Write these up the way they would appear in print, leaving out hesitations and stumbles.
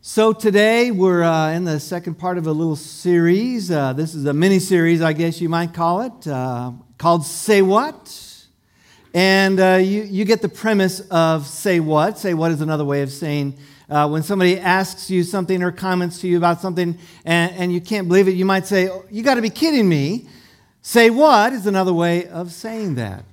So today we're in the second part of a little series. This is a mini-series, I guess you might call it, called Say What. And you get the premise of Say What. Say What is another way of saying when somebody asks you something or comments to you about something and you can't believe it, you might say, oh, you got to be kidding me. Say What is another way of saying that.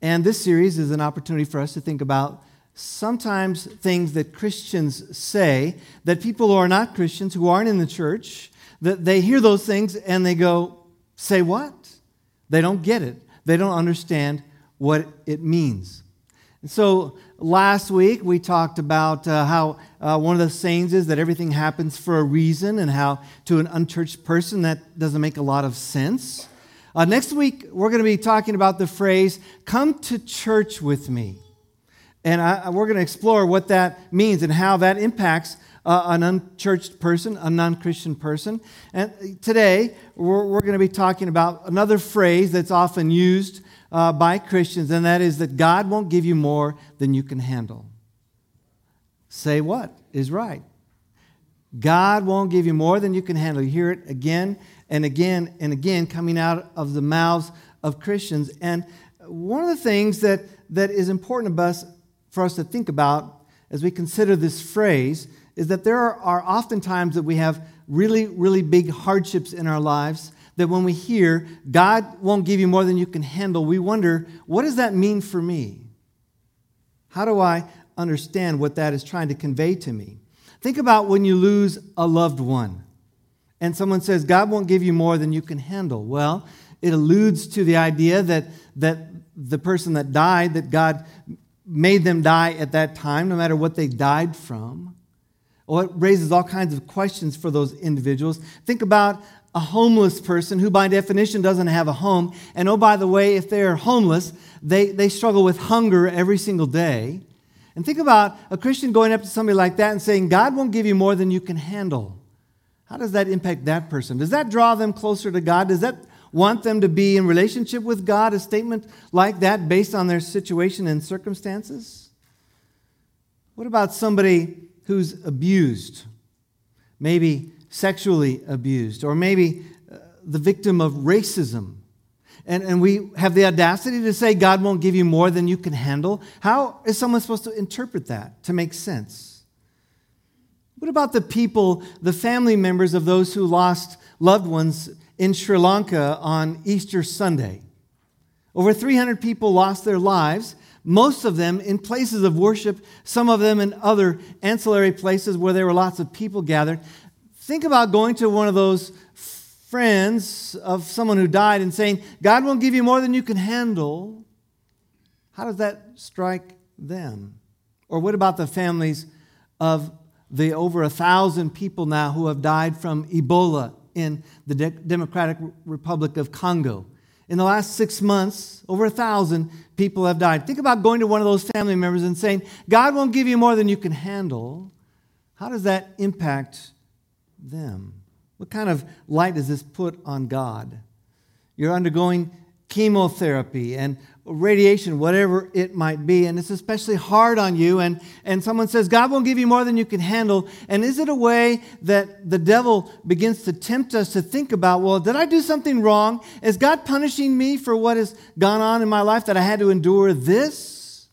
And this series is an opportunity for us to think about sometimes things that Christians say, that people who are not Christians, who aren't in the church, that they hear those things and they go, say what? They don't get it. They don't understand what it means. And so last week we talked about how one of the sayings is that everything happens for a reason, and how to an unchurched person that doesn't make a lot of sense. Next week we're going to be talking about the phrase, come to church with me. And we're going to explore what that means and how that impacts an unchurched person, a non-Christian person. And today, we're going to be talking about another phrase that's often used by Christians, and that is that God won't give you more than you can handle. Say what is right. God won't give you more than you can handle. You hear it again and again and again coming out of the mouths of Christians. And one of the things that is important to us, for us to think about as we consider this phrase, is that there are often times that we have really, really big hardships in our lives, that when we hear, God won't give you more than you can handle, we wonder, what does that mean for me? How do I understand what that is trying to convey to me? Think about when you lose a loved one, and someone says, God won't give you more than you can handle. Well, it alludes to the idea that the person that died, that God made them die at that time, no matter what they died from. Well, it raises all kinds of questions for those individuals. Think about a homeless person who, by definition, doesn't have a home. And oh, by the way, if they are homeless, they struggle with hunger every single day. And think about a Christian going up to somebody like that and saying, God won't give you more than you can handle. How does that impact that person? Does that draw them closer to God? Does that want them to be in relationship with God, a statement like that based on their situation and circumstances? What about somebody who's abused, maybe sexually abused, or maybe the victim of racism? And we have the audacity to say, God won't give you more than you can handle. How is someone supposed to interpret that to make sense? What about the people, the family members of those who lost loved ones in Sri Lanka on Easter Sunday? Over 300 people lost their lives, most of them in places of worship, some of them in other ancillary places where there were lots of people gathered. Think about going to one of those friends of someone who died and saying, God won't give you more than you can handle. How does that strike them? Or what about the families of the over 1,000 people now who have died from Ebola in the Democratic Republic of Congo? In the last 6 months, over 1,000 people have died. Think about going to one of those family members and saying, God won't give you more than you can handle. How does that impact them? What kind of light does this put on God? You're undergoing chemotherapy and radiation, whatever it might be, and it's especially hard on you, and someone says, God won't give you more than you can handle. And is it a way that the devil begins to tempt us to think about, well, did I do something wrong? Is God punishing me for what has gone on in my life, that I had to endure this?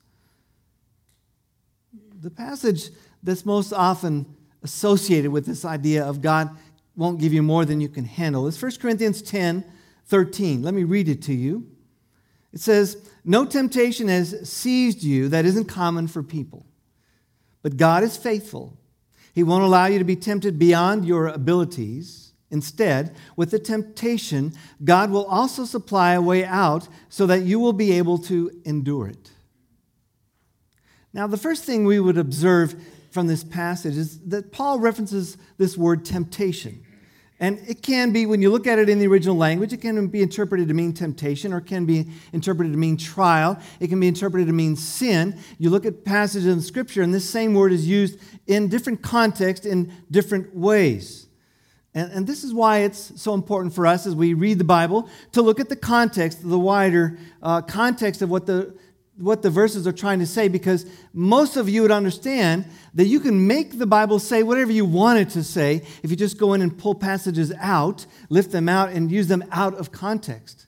The passage that's most often associated with this idea of God won't give you more than you can handle is 1 Corinthians 10:13. Let me read it to you. It says, no temptation has seized you that isn't common for people, but God is faithful. He won't allow you to be tempted beyond your abilities. Instead, with the temptation, God will also supply a way out so that you will be able to endure it. Now, the first thing we would observe from this passage is that Paul references this word temptation. And it can be, when you look at it in the original language, it can be interpreted to mean temptation, or it can be interpreted to mean trial. It can be interpreted to mean sin. You look at passages in Scripture, and this same word is used in different contexts in different ways. And this is why it's so important for us as we read the Bible to look at the context, the wider context of what the what the verses are trying to say, because most of you would understand that you can make the Bible say whatever you want it to say if you just go in and pull passages out, lift them out, and use them out of context.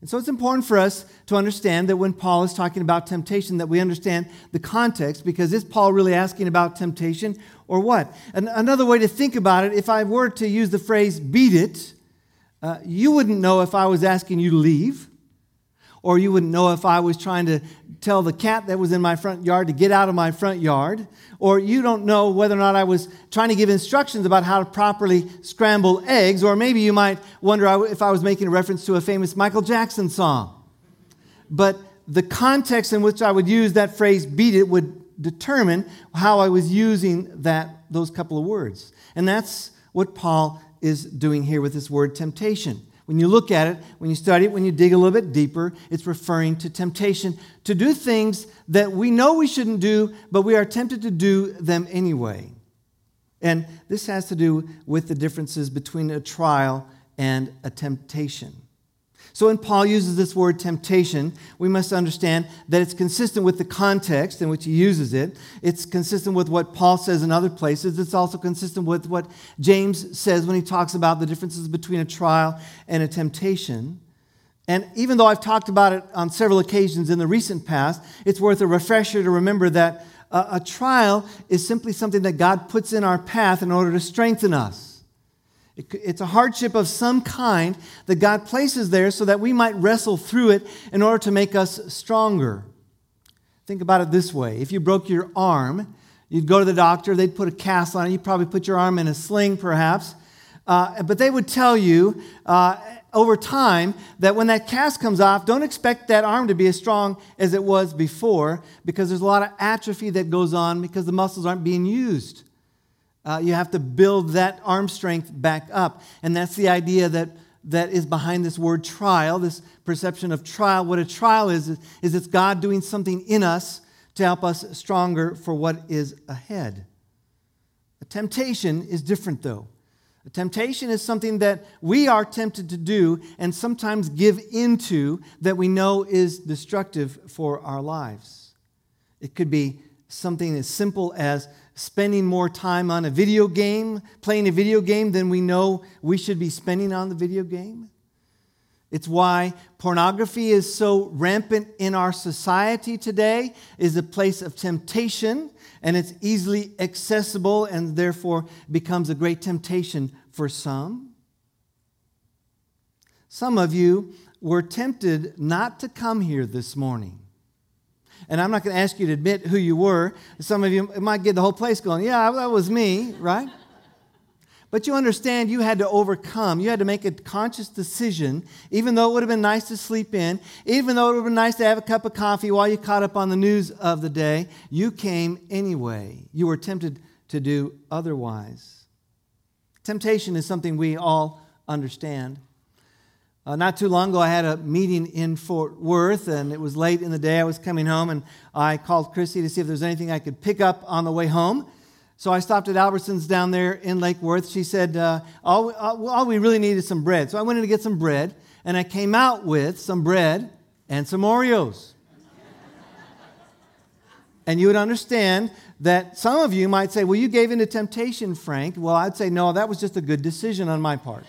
And so it's important for us to understand that when Paul is talking about temptation, that we understand the context, because is Paul really asking about temptation or what? And another way to think about it, if I were to use the phrase "beat it," you wouldn't know if I was asking you to leave, or you wouldn't know if I was trying to tell the cat that was in my front yard to get out of my front yard, or you don't know whether or not I was trying to give instructions about how to properly scramble eggs, or maybe you might wonder if I was making a reference to a famous Michael Jackson song. But the context in which I would use that phrase "beat it" would determine how I was using those couple of words. And that's what Paul is doing here with this word temptation. When you look at it, when you study it, when you dig a little bit deeper, it's referring to temptation to do things that we know we shouldn't do, but we are tempted to do them anyway. And this has to do with the differences between a trial and a temptation. So when Paul uses this word temptation, we must understand that it's consistent with the context in which he uses it. It's consistent with what Paul says in other places. It's also consistent with what James says when he talks about the differences between a trial and a temptation. And even though I've talked about it on several occasions in the recent past, it's worth a refresher to remember that a trial is simply something that God puts in our path in order to strengthen us. It's a hardship of some kind that God places there so that we might wrestle through it in order to make us stronger. Think about it this way. If you broke your arm, you'd go to the doctor, they'd put a cast on it, you'd probably put your arm in a sling perhaps, but they would tell you over time that when that cast comes off, don't expect that arm to be as strong as it was before, because there's a lot of atrophy that goes on because the muscles aren't being used. You have to build that arm strength back up. And that's the idea that is behind this word trial, this perception of trial. What a trial is it's God doing something in us to help us stronger for what is ahead. A temptation is different, though. A temptation is something that we are tempted to do and sometimes give into that we know is destructive for our lives. It could be something as simple as spending more time on a video game, playing a video game than we know we should be spending on the video game. It's why pornography is so rampant in our society today, is a place of temptation, and it's easily accessible and therefore becomes a great temptation for some. Some of you were tempted not to come here this morning. And I'm not going to ask you to admit who you were. Some of you might get the whole place going, yeah, that was me, right? But you understand you had to overcome. You had to make a conscious decision, even though it would have been nice to sleep in, even though it would have been nice to have a cup of coffee while you caught up on the news of the day. You came anyway. You were tempted to do otherwise. Temptation is something we all understand. Not too long ago, I had a meeting in Fort Worth, and it was late in the day. I was coming home, and I called Chrissy to see if there was anything I could pick up on the way home. So I stopped at Albertson's down there in Lake Worth. She said, all we really need is some bread. So I went in to get some bread, and I came out with some bread and some Oreos. And you would understand that some of you might say, well, you gave in to temptation, Frank. Well, I'd say, no, that was just a good decision on my part.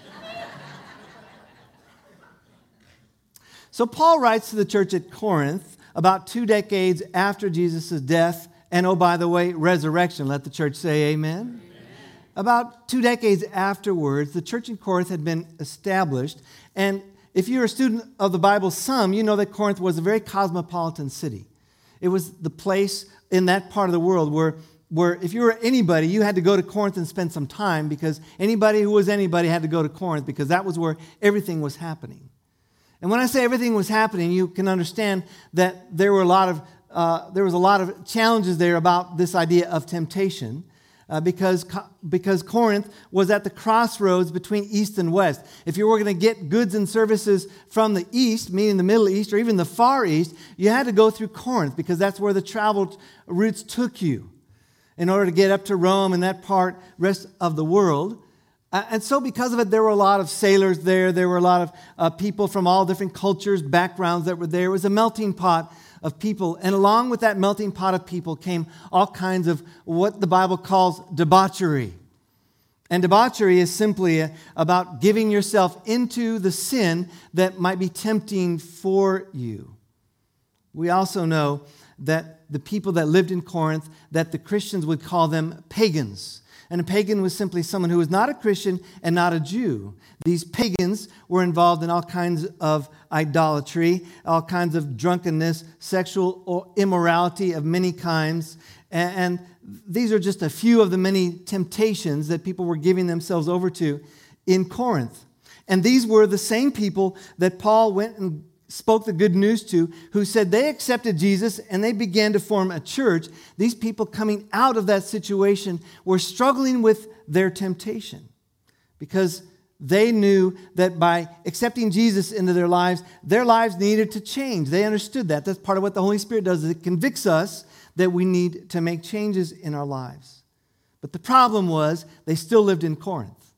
So Paul writes to the church at Corinth about 2 decades after Jesus' death and, oh, by the way, resurrection. Let the church say amen. Amen. About 2 decades afterwards, the church in Corinth had been established. And if you're a student of the Bible some, you know that Corinth was a very cosmopolitan city. It was the place in that part of the world where if you were anybody, you had to go to Corinth and spend some time, because anybody who was anybody had to go to Corinth, because that was where everything was happening. And when I say everything was happening, you can understand that there was a lot of challenges there about this idea of temptation, because Corinth was at the crossroads between east and west. If you were going to get goods and services from the east, meaning the Middle East or even the Far East, you had to go through Corinth, because that's where the travel routes took you in order to get up to Rome and that rest of the world. And so because of it, there were a lot of sailors there. There were a lot of people from all different cultures, backgrounds that were there. It was a melting pot of people. And along with that melting pot of people came all kinds of what the Bible calls debauchery. And debauchery is simply about giving yourself into the sin that might be tempting for you. We also know that the people that lived in Corinth, that the Christians would call them pagans. And a pagan was simply someone who was not a Christian and not a Jew. These pagans were involved in all kinds of idolatry, all kinds of drunkenness, sexual immorality of many kinds. And these are just a few of the many temptations that people were giving themselves over to in Corinth. And these were the same people that Paul went and spoke the good news to, who said they accepted Jesus and they began to form a church. These people coming out of that situation were struggling with their temptation because they knew that by accepting Jesus into their lives needed to change. They understood that. That's part of what the Holy Spirit does, is it convicts us that we need to make changes in our lives. But the problem was they still lived in Corinth.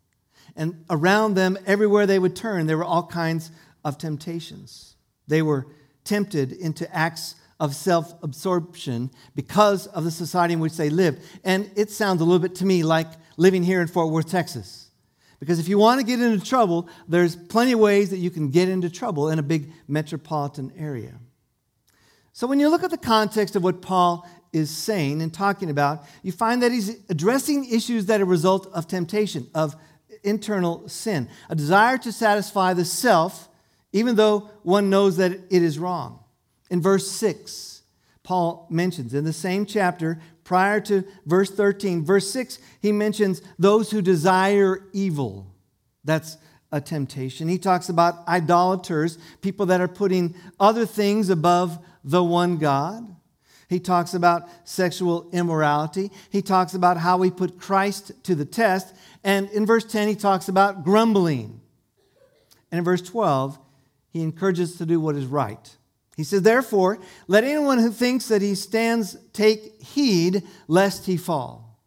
And around them, everywhere they would turn, there were all kinds of temptations. They were tempted into acts of self-absorption because of the society in which they lived. And it sounds a little bit to me like living here in Fort Worth, Texas. Because if you want to get into trouble, there's plenty of ways that you can get into trouble in a big metropolitan area. So when you look at the context of what Paul is saying and talking about, you find that he's addressing issues that are a result of temptation, of internal sin, a desire to satisfy the self, even though one knows that it is wrong. In verse 6, Paul mentions, in the same chapter, prior to verse 13, verse 6, he mentions those who desire evil. That's a temptation. He talks about idolaters, people that are putting other things above the one God. He talks about sexual immorality. He talks about how we put Christ to the test. And in verse 10, he talks about grumbling. And in verse 12, he encourages us to do what is right. He says, therefore, let anyone who thinks that he stands take heed lest he fall.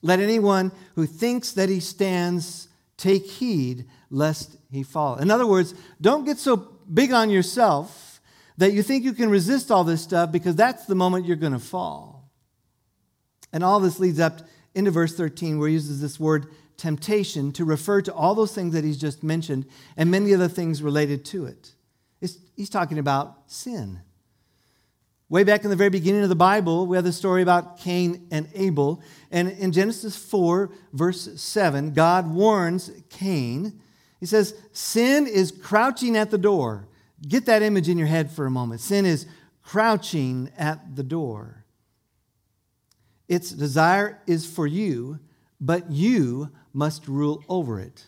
Let anyone who thinks that he stands take heed lest he fall. In other words, don't get so big on yourself that you think you can resist all this stuff, because that's the moment you're going to fall. And all this leads up into verse 13, where he uses this word temptation to refer to all those things that he's just mentioned and many other things related to it. He's talking about sin. Way back in the very beginning of the Bible, we have the story about Cain and Abel. And in Genesis 4, verse 7, God warns Cain. He says, sin is crouching at the door. Get that image in your head for a moment. Sin is crouching at the door. Its desire is for you, but you must rule over it.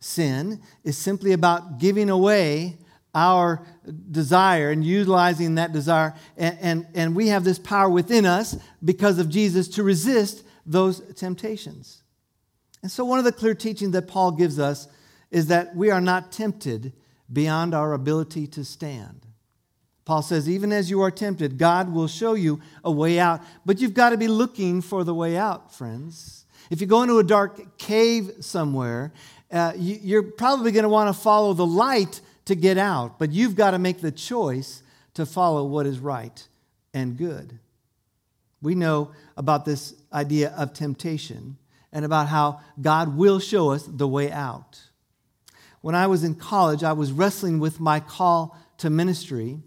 Sin is simply about giving away our desire and utilizing that desire. And we have this power within us because of Jesus to resist those temptations. And so one of the clear teachings that Paul gives us is that we are not tempted beyond our ability to stand. Paul says, even as you are tempted, God will show you a way out. But you've got to be looking for the way out, friends. If you go into a dark cave somewhere, you're probably going to want to follow the light to get out, but you've got to make the choice to follow what is right and good. We know about this idea of temptation and about how God will show us the way out. When I was in college, I was wrestling with my call to ministry.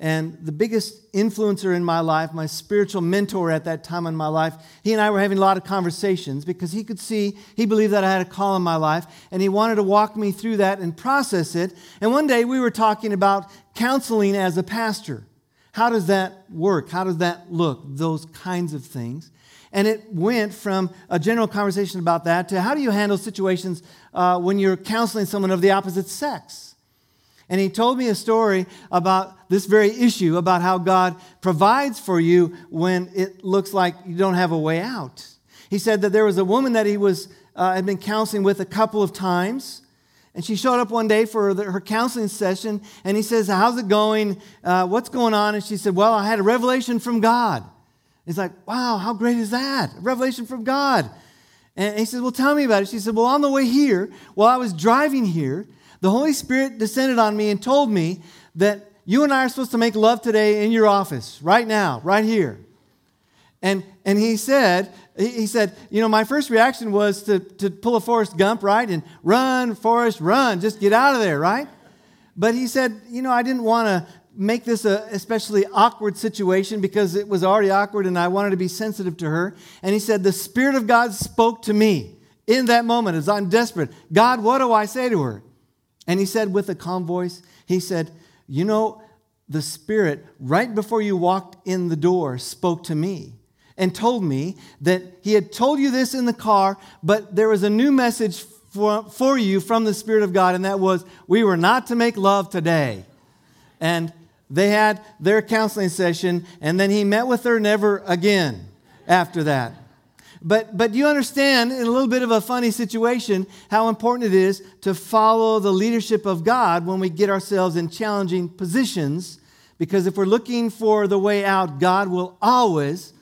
And the biggest influencer in my life, my spiritual mentor at that time in my life, he and I were having a lot of conversations because he could see, he believed that I had a call in my life, and he wanted to walk me through that and process it. And one day we were talking about counseling as a pastor. How does that work? How does that look? Those kinds of things. And it went from a general conversation about that to how do you handle situations when you're counseling someone of the opposite sex? And he told me a story about this very issue, about how God provides for you when it looks like you don't have a way out. He said that there was a woman that he was had been counseling with a couple of times, and she showed up one day for her counseling session, and he says, how's it going? What's going on? And she said, well, I had a revelation from God. He's like, wow, how great is that? A revelation from God. And he says, well, tell me about it. She said, well, on the way here, while I was driving here, the Holy Spirit descended on me and told me that You and I are supposed to make love today in your office, right now, right here. And he said, you know, my first reaction was to pull a Forrest Gump, right? And run, Forrest, run. Just get out of there, right? But he said, you know, I didn't want to make this a especially awkward situation because it was already awkward and I wanted to be sensitive to her. And he said, the Spirit of God spoke to me in that moment as I'm desperate. God, what do I say to her? And he said with a calm voice, he said, you know, the Spirit right before you walked in the door spoke to me and told me that he had told you this in the car, but there was a new message for you from the Spirit of God, and that was, we were not to make love today. And they had their counseling session, and then he met with her never again after that. But you understand, in a little bit of a funny situation, how important it is to follow the leadership of God when we get ourselves in challenging positions, because if we're looking for the way out, God will always,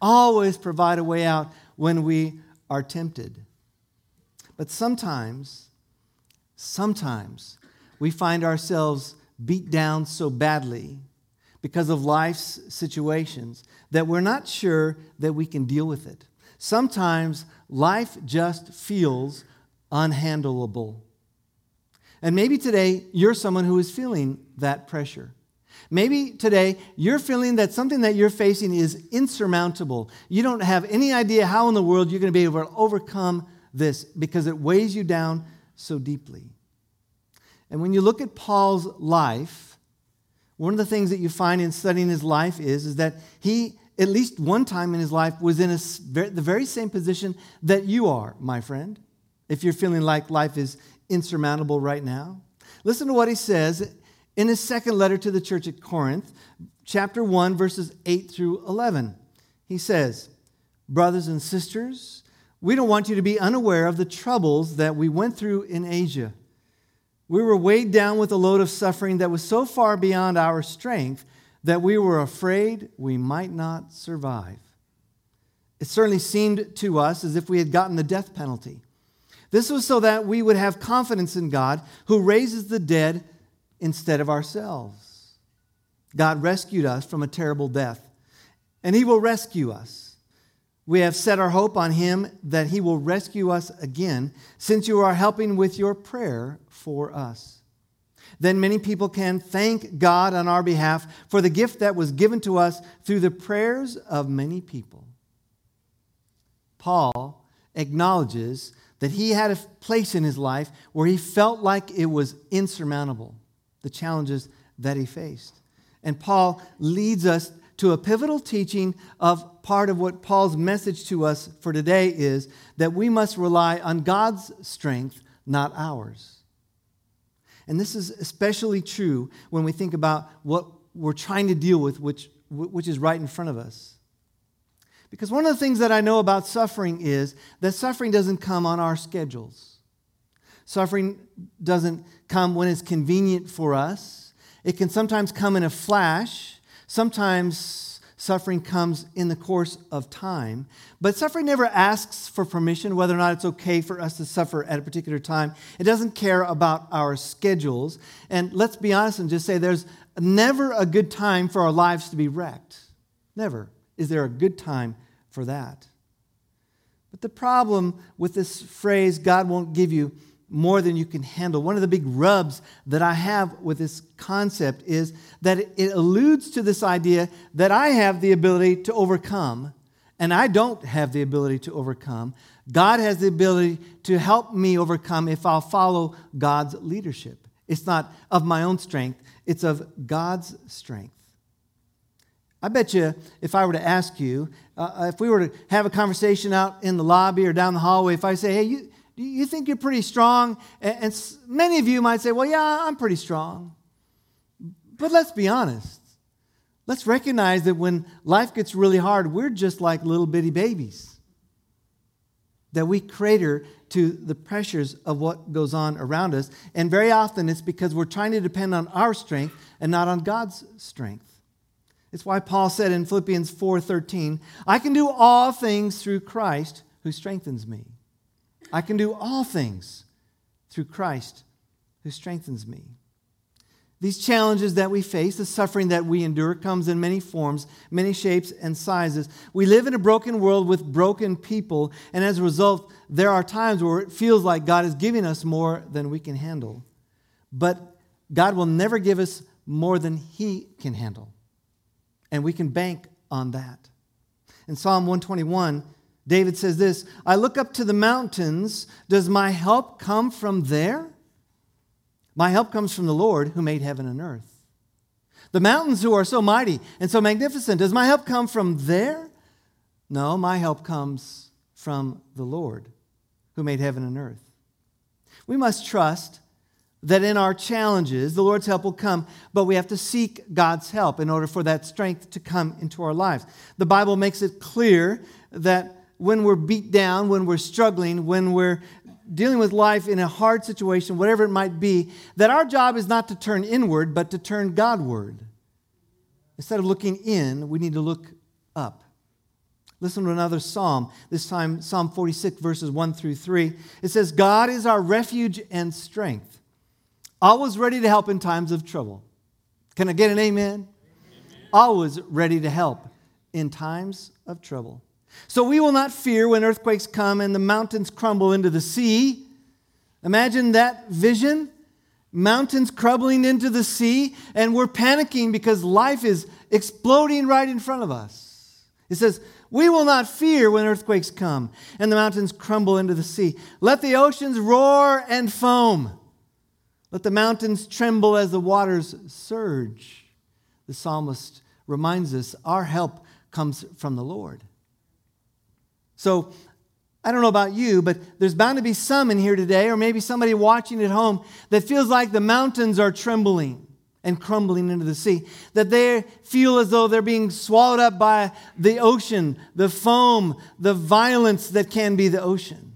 always provide a way out when we are tempted. But sometimes we find ourselves beat down so badly because of life's situations that we're not sure that we can deal with it. Sometimes life just feels unhandleable. And maybe today you're someone who is feeling that pressure. Maybe today you're feeling that something that you're facing is insurmountable. You don't have any idea how in the world you're going to be able to overcome this because it weighs you down so deeply. And when you look at Paul's life, one of the things that you find in studying his life is that he, at least one time in his life, was in the very same position that you are, my friend, if you're feeling like life is insurmountable right now. Listen to what he says in his second letter to the church at Corinth, chapter 1, verses 8 through 11. He says, brothers and sisters, we don't want you to be unaware of the troubles that we went through in Asia. We were weighed down with a load of suffering that was so far beyond our strength that we were afraid we might not survive. It certainly seemed to us as if we had gotten the death penalty. This was so that we would have confidence in God, who raises the dead instead of ourselves. God rescued us from a terrible death, and He will rescue us. We have set our hope on Him that He will rescue us again, since you are helping with your prayer for us. Then many people can thank God on our behalf for the gift that was given to us through the prayers of many people. Paul acknowledges that he had a place in his life where he felt like it was insurmountable, the challenges that he faced. And Paul leads us to a pivotal teaching of part of what Paul's message to us for today is that we must rely on God's strength, not ours. And this is especially true when we think about what we're trying to deal with, which is right in front of us. Because one of the things that I know about suffering is that suffering doesn't come on our schedules. Suffering doesn't come when it's convenient for us. It can sometimes come in a flash. Sometimes suffering comes in the course of time. But suffering never asks for permission whether or not it's okay for us to suffer at a particular time. It doesn't care about our schedules. And let's be honest and just say there's never a good time for our lives to be wrecked. Never is there a good time for that. But the problem with this phrase, God won't give you more than you can handle, one of the big rubs that I have with this concept is that it alludes to this idea that I have the ability to overcome, and I don't have the ability to overcome. God has the ability to help me overcome if I'll follow God's leadership. It's not of my own strength, it's of God's strength. I bet you if I were to ask you, if we were to have a conversation out in the lobby or down the hallway, if I say, hey, you think you're pretty strong? And many of you might say, well, yeah, I'm pretty strong. But let's be honest. Let's recognize that when life gets really hard, we're just like little bitty babies, that we crater to the pressures of what goes on around us. And very often it's because we're trying to depend on our strength and not on God's strength. It's why Paul said in Philippians 4:13, I can do all things through Christ who strengthens me. I can do all things through Christ who strengthens me. These challenges that we face, the suffering that we endure, comes in many forms, many shapes and sizes. We live in a broken world with broken people, and as a result, there are times where it feels like God is giving us more than we can handle. But God will never give us more than He can handle, and we can bank on that. In Psalm 121, David says this, "I look up to the mountains. Does my help come from there? My help comes from the Lord who made heaven and earth." The mountains who are so mighty and so magnificent, does my help come from there? No, my help comes from the Lord who made heaven and earth. We must trust that in our challenges, the Lord's help will come, but we have to seek God's help in order for that strength to come into our lives. The Bible makes it clear that when we're beat down, when we're struggling, when we're dealing with life in a hard situation, whatever it might be, that our job is not to turn inward, but to turn Godward. Instead of looking in, we need to look up. Listen to another psalm, this time Psalm 46, verses 1 through 3. It says, "God is our refuge and strength, always ready to help in times of trouble." Can I get an amen? Amen. Always ready to help in times of trouble. So we will not fear when earthquakes come and the mountains crumble into the sea. Imagine that vision. Mountains crumbling into the sea, and we're panicking because life is exploding right in front of us. It says, "We will not fear when earthquakes come and the mountains crumble into the sea. Let the oceans roar and foam. Let the mountains tremble as the waters surge." The psalmist reminds us our help comes from the Lord. So, I don't know about you, but there's bound to be some in here today, or maybe somebody watching at home, that feels like the mountains are trembling and crumbling into the sea, that they feel as though they're being swallowed up by the ocean, the foam, the violence that can be the ocean.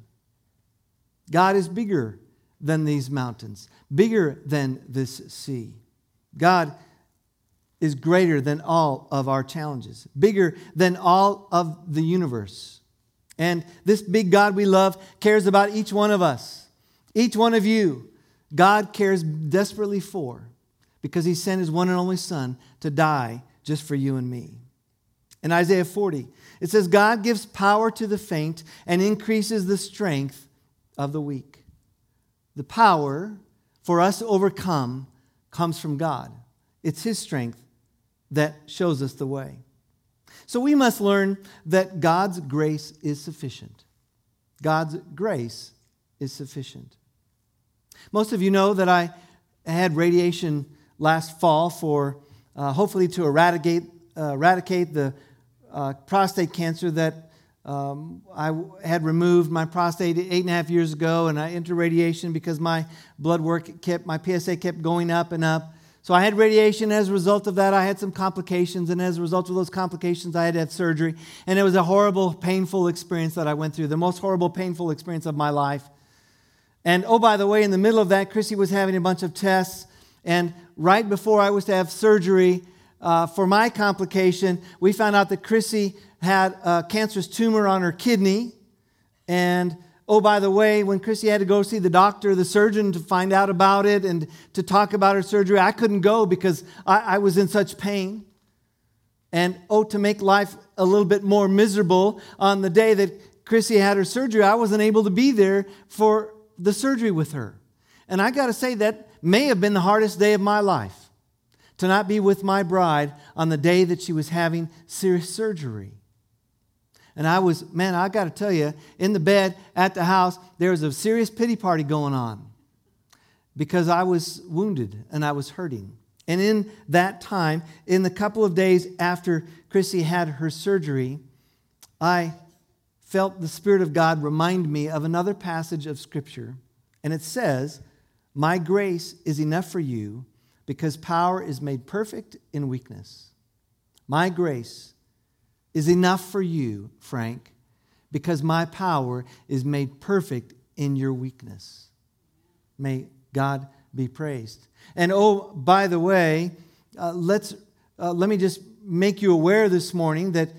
God is bigger than these mountains, bigger than this sea. God is greater than all of our challenges, bigger than all of the universe. And this big God we love cares about each one of us. Each one of you, God cares desperately for, because He sent His one and only Son to die just for you and me. In Isaiah 40, it says, "God gives power to the faint and increases the strength of the weak." The power for us to overcome comes from God. It's His strength that shows us the way. So we must learn that God's grace is sufficient. God's grace is sufficient. Most of you know that I had radiation last fall for hopefully to eradicate the prostate cancer that I had removed my prostate 8.5 years ago, and I entered radiation because my blood work my PSA kept going up and up. So I had radiation. As a result of that, I had some complications, and as a result of those complications, I had to have surgery. And it was a horrible, painful experience that I went through, the most horrible, painful experience of my life. And oh, by the way, in the middle of that, Chrissy was having a bunch of tests, and right before I was to have surgery for my complication, we found out that Chrissy had a cancerous tumor on her kidney. And oh, by the way, when Chrissy had to go see the doctor, the surgeon, to find out about it and to talk about her surgery, I couldn't go because I was in such pain. And oh, to make life a little bit more miserable, on the day that Chrissy had her surgery, I wasn't able to be there for the surgery with her. And I got to say, that may have been the hardest day of my life, to not be with my bride on the day that she was having serious surgery. And I got to tell you, in the bed at the house, there was a serious pity party going on because I was wounded and I was hurting. And in that time, in the couple of days after Chrissy had her surgery, I felt the Spirit of God remind me of another passage of Scripture. And it says, "My grace is enough for you because power is made perfect in weakness." My grace is enough for you, Frank, because my power is made perfect in your weakness. May God be praised. And oh, by the way, let me just make you aware this morning that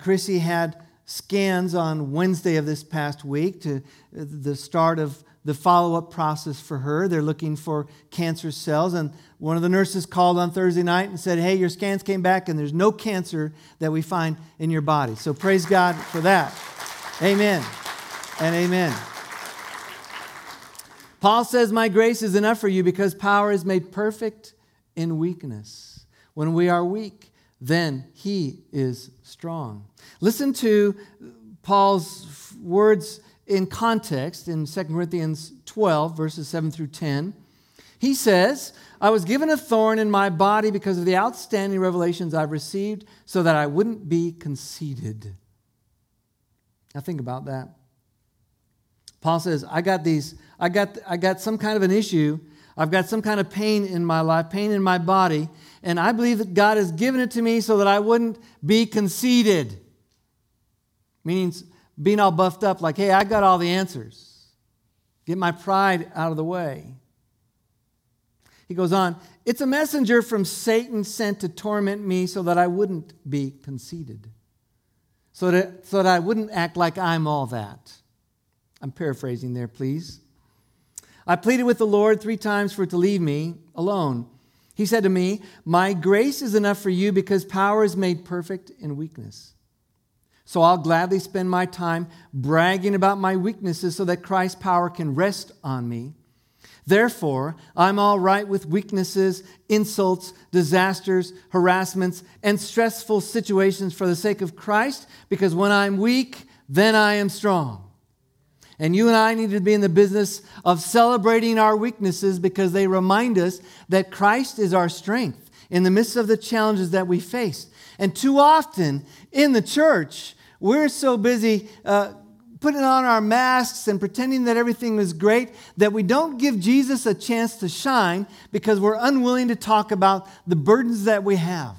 Chrissy had scans on Wednesday of this past week to the start of the follow-up process for her. They're looking for cancer cells. And one of the nurses called on Thursday night and said, hey, your scans came back and there's no cancer that we find in your body. So praise God for that. Amen and amen. Paul says, my grace is enough for you because power is made perfect in weakness. When we are weak, then he is strong. Listen to Paul's words in context in 2 Corinthians 12, verses 7 through 10. He says, I was given a thorn in my body because of the outstanding revelations I've received so that I wouldn't be conceited. Now think about that. Paul says, I got some kind of an issue. I've got some kind of pain in my life, pain in my body, and I believe that God has given it to me so that I wouldn't be conceited. Meaning being all buffed up like, hey, I got all the answers. Get my pride out of the way. He goes on, it's a messenger from Satan sent to torment me so that I wouldn't be conceited. So that I wouldn't act like I'm all that. I'm paraphrasing there, please. I pleaded with the Lord 3 times for it to leave me alone. He said to me, my grace is enough for you because power is made perfect in weakness. So I'll gladly spend my time bragging about my weaknesses so that Christ's power can rest on me. Therefore, I'm all right with weaknesses, insults, disasters, harassments, and stressful situations for the sake of Christ, because when I'm weak, then I am strong. And you and I need to be in the business of celebrating our weaknesses because they remind us that Christ is our strength in the midst of the challenges that we face. And too often in the church, we're so busy putting on our masks and pretending that everything is great that we don't give Jesus a chance to shine because we're unwilling to talk about the burdens that we have.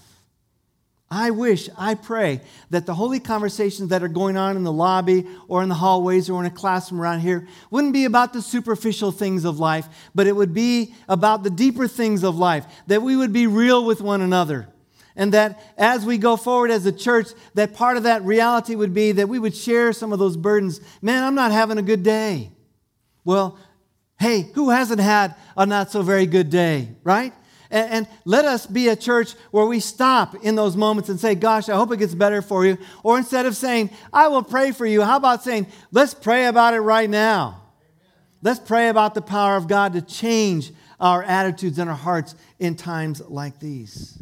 I pray that the holy conversations that are going on in the lobby or in the hallways or in a classroom around here wouldn't be about the superficial things of life, but it would be about the deeper things of life, that we would be real with one another. And that as we go forward as a church, that part of that reality would be that we would share some of those burdens. Man, I'm not having a good day. Well, hey, who hasn't had a not so very good day, right? And let us be a church where we stop in those moments and say, gosh, I hope it gets better for you. Or instead of saying, I will pray for you, how about saying, let's pray about it right now. Let's pray about the power of God to change our attitudes and our hearts in times like these.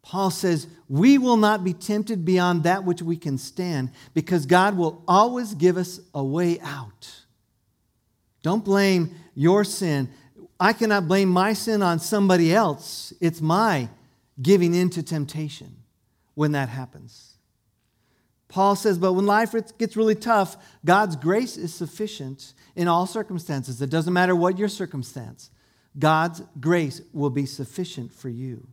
Paul says, we will not be tempted beyond that which we can stand because God will always give us a way out. Don't blame your sin. I cannot blame my sin on somebody else. It's my giving in to temptation when that happens. Paul says, but when life gets really tough, God's grace is sufficient in all circumstances. It doesn't matter what your circumstance. God's grace will be sufficient for you.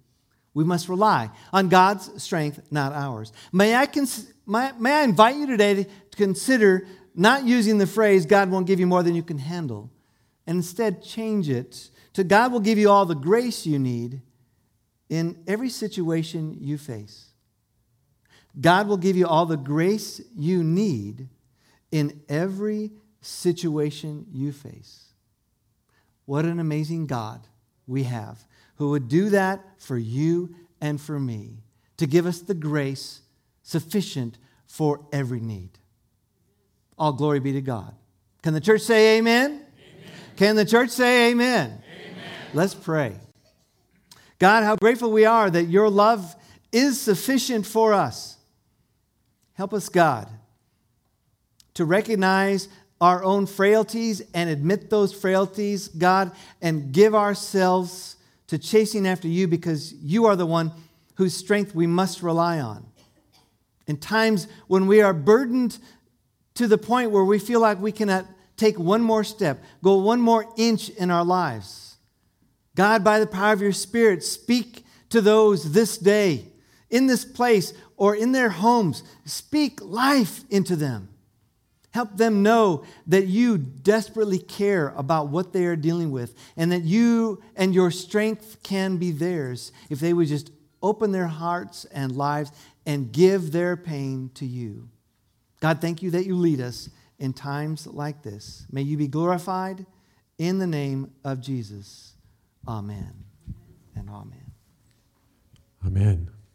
We must rely on God's strength, not ours. May I invite you today to consider not using the phrase, God won't give you more than you can handle. And instead change it to God will give you all the grace you need in every situation you face. God will give you all the grace you need in every situation you face. What an amazing God we have who would do that for you and for me, to give us the grace sufficient for every need. All glory be to God. Can the church say amen? Can the church say amen? Amen? Let's pray. God, how grateful we are that your love is sufficient for us. Help us, God, to recognize our own frailties and admit those frailties, God, and give ourselves to chasing after you because you are the one whose strength we must rely on. In times when we are burdened to the point where we feel like we cannot take one more step, go one more inch in our lives. God, by the power of your Spirit, speak to those this day, in this place or in their homes. Speak life into them. Help them know that you desperately care about what they are dealing with and that you and your strength can be theirs if they would just open their hearts and lives and give their pain to you. God, thank you that you lead us in times like this. May you be glorified in the name of Jesus. Amen and amen. Amen.